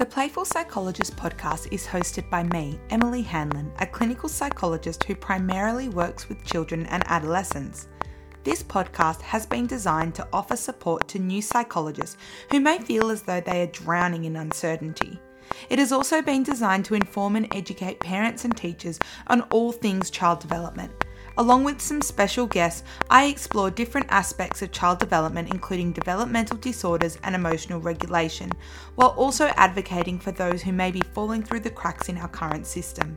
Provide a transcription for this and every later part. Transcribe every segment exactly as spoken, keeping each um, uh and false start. The Playful Psychologist podcast is hosted by me, Emily Hanlon, a clinical psychologist who primarily works with children and adolescents. This podcast has been designed to offer support to new psychologists who may feel as though they are drowning in uncertainty. It has also been designed to inform and educate parents and teachers on all things child development. Along with some special guests, I explore different aspects of child development, including developmental disorders and emotional regulation, while also advocating for those who may be falling through the cracks in our current system.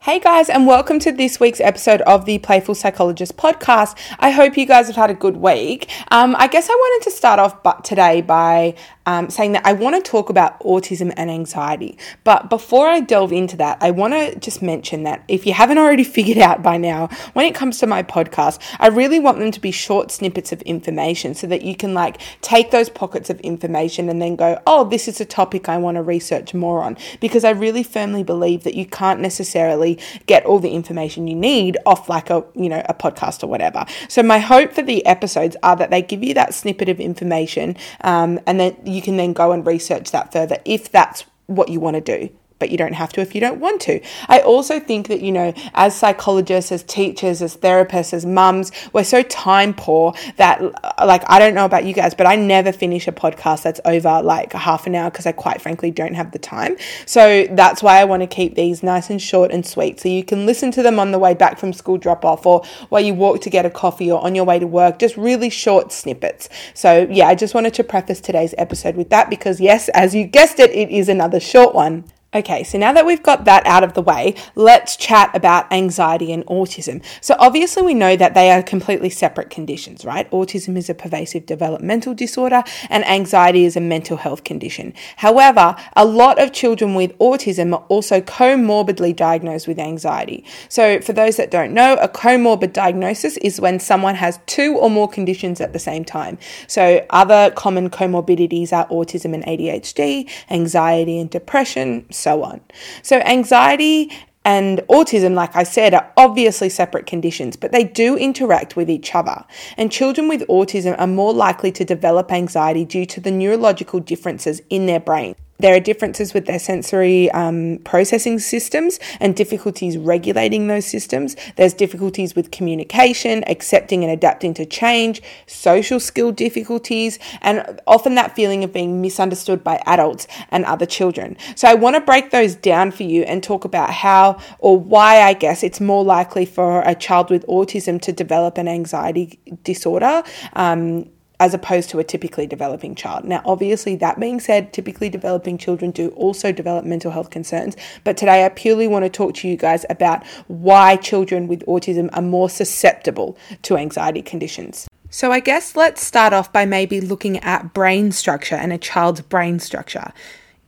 Hey guys, and welcome to this week's episode of the Playful Psychologist podcast. I hope you guys have had a good week. Um, I guess I wanted to start off but today by um, saying that I want to talk about autism and anxiety. But before I delve into that, I want to just mention that if you haven't already figured out by now, when it comes to my podcast, I really want them to be short snippets of information so that you can like take those pockets of information and then go, oh, this is a topic I want to research more on. Because I really firmly believe that you can't necessarily get all the information you need off like a, you know, a podcast or whatever. So my hope for the episodes are that they give you that snippet of information um, and then you can then go and research that further if that's what you want to do. But you don't have to if you don't want to. I also think that, you know, as psychologists, as teachers, as therapists, as mums, we're so time poor that, like, I don't know about you guys, but I never finish a podcast that's over like half an hour because I quite frankly don't have the time. So that's why I want to keep these nice and short and sweet. So you can listen to them on the way back from school drop off or while you walk to get a coffee or on your way to work, just really short snippets. So yeah, I just wanted to preface today's episode with that because yes, as you guessed it, it is another short one. Okay, so now that we've got that out of the way, let's chat about anxiety and autism. So obviously we know that they are completely separate conditions, right? Autism is a pervasive developmental disorder and anxiety is a mental health condition. However, a lot of children with autism are also comorbidly diagnosed with anxiety. So for those that don't know, a comorbid diagnosis is when someone has two or more conditions at the same time. So other common comorbidities are autism and A D H D, anxiety and depression, so on. So anxiety and autism, like I said, are obviously separate conditions, but they do interact with each other. And children with autism are more likely to develop anxiety due to the neurological differences in their brain. There are differences with their sensory um, processing systems and difficulties regulating those systems. There's difficulties with communication, accepting and adapting to change, social skill difficulties, and often that feeling of being misunderstood by adults and other children. So I want to break those down for you and talk about how or why I guess it's more likely for a child with autism to develop an anxiety disorder um, as opposed to a typically developing child. Now, obviously, that being said, typically developing children do also develop mental health concerns. But today, I purely want to talk to you guys about why children with autism are more susceptible to anxiety conditions. So I guess let's start off by maybe looking at brain structure and a child's brain structure.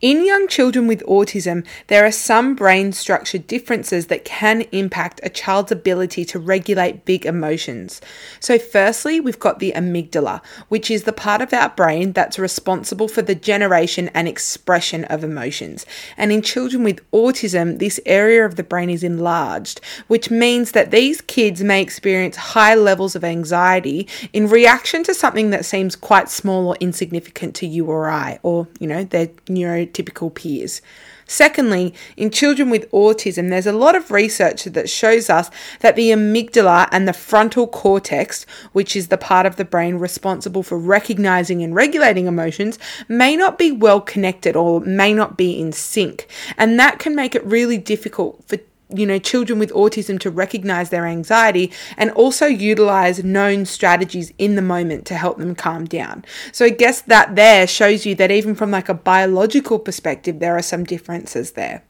In young children with autism, there are some brain structure differences that can impact a child's ability to regulate big emotions. So firstly, we've got the amygdala, which is the part of our brain that's responsible for the generation and expression of emotions. And in children with autism, this area of the brain is enlarged, which means that these kids may experience high levels of anxiety in reaction to something that seems quite small or insignificant to you or I, or, you know, their neuro typical peers. Secondly, in children with autism, there's a lot of research that shows us that the amygdala and the frontal cortex, which is the part of the brain responsible for recognizing and regulating emotions, may not be well connected or may not be in sync. And that can make it really difficult for you know, children with autism to recognize their anxiety and also utilize known strategies in the moment to help them calm down. So I guess that there shows you that even from like a biological perspective, there are some differences there.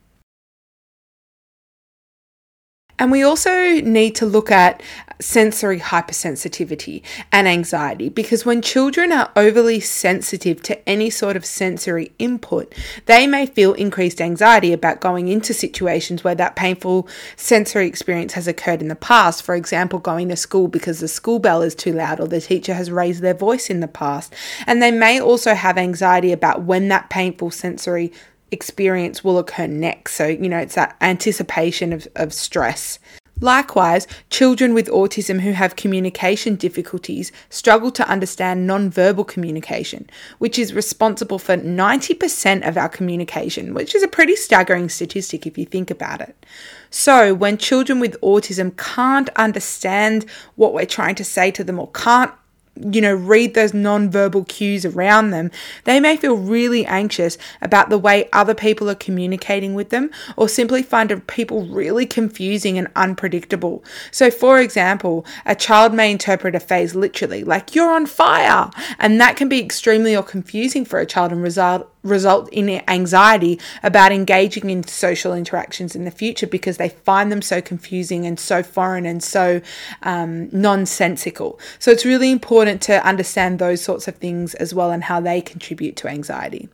And we also need to look at sensory hypersensitivity and anxiety because when children are overly sensitive to any sort of sensory input, they may feel increased anxiety about going into situations where that painful sensory experience has occurred in the past. For example, going to school because the school bell is too loud or the teacher has raised their voice in the past. And they may also have anxiety about when that painful sensory experience will occur next. So, you know, it's that anticipation of, of stress. Likewise, children with autism who have communication difficulties struggle to understand non-verbal communication, which is responsible for ninety percent of our communication, which is a pretty staggering statistic if you think about it. So when children with autism can't understand what we're trying to say to them or can't, you know, read those non-verbal cues around them, they may feel really anxious about the way other people are communicating with them or simply find people really confusing and unpredictable. So for example, a child may interpret a phrase literally, like "you're on fire," and that can be extremely or confusing for a child and result result in anxiety about engaging in social interactions in the future because they find them so confusing and so foreign and so um, nonsensical. So it's really important to understand those sorts of things as well and how they contribute to anxiety.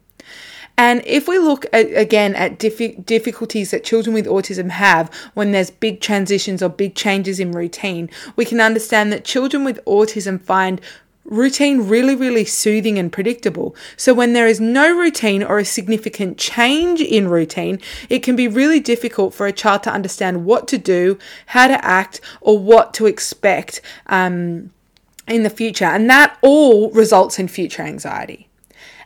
And if we look at, again at dif- difficulties that children with autism have when there's big transitions or big changes in routine, we can understand that children with autism find routine really, really soothing and predictable. So when there is no routine or a significant change in routine, it can be really difficult for a child to understand what to do, how to act, or what to expect um, in the future, and that all results in future anxiety.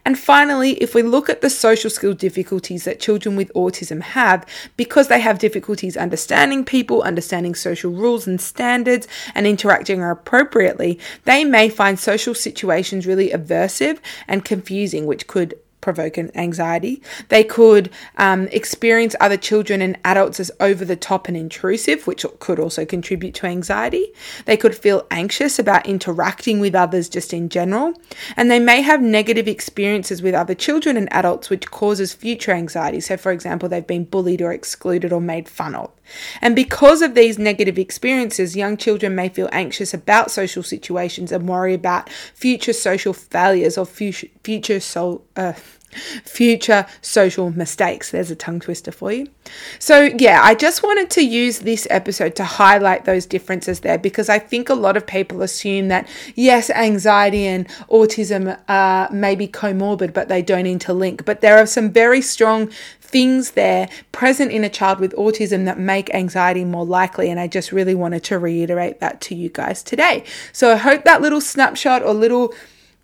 And finally, if we look at the social skill difficulties that children with autism have, because they have difficulties understanding people, understanding social rules and standards, and interacting appropriately, they may find social situations really aversive and confusing, which could provoke an anxiety. They could um, experience other children and adults as over the top and intrusive, which could also contribute to anxiety. They could feel anxious about interacting with others just in general. And they may have negative experiences with other children and adults, which causes future anxiety. So for example, they've been bullied or excluded or made fun of. And because of these negative experiences, young children may feel anxious about social situations and worry about future social failures or future future soul, uh, future social mistakes. There's a tongue twister for you. So yeah, I just wanted to use this episode to highlight those differences there because I think a lot of people assume that yes, anxiety and autism are maybe comorbid, but they don't interlink. But there are some very strong things there present in a child with autism that make anxiety more likely. And I just really wanted to reiterate that to you guys today. So I hope that little snapshot or little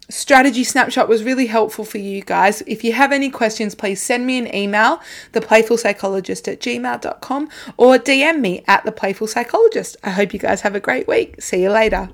strategy snapshot was really helpful for you guys. If you have any questions, please send me an email, the playful psychologist at gmail dot com, or D M me at the playful psychologist. I hope you guys have a great week. See you later.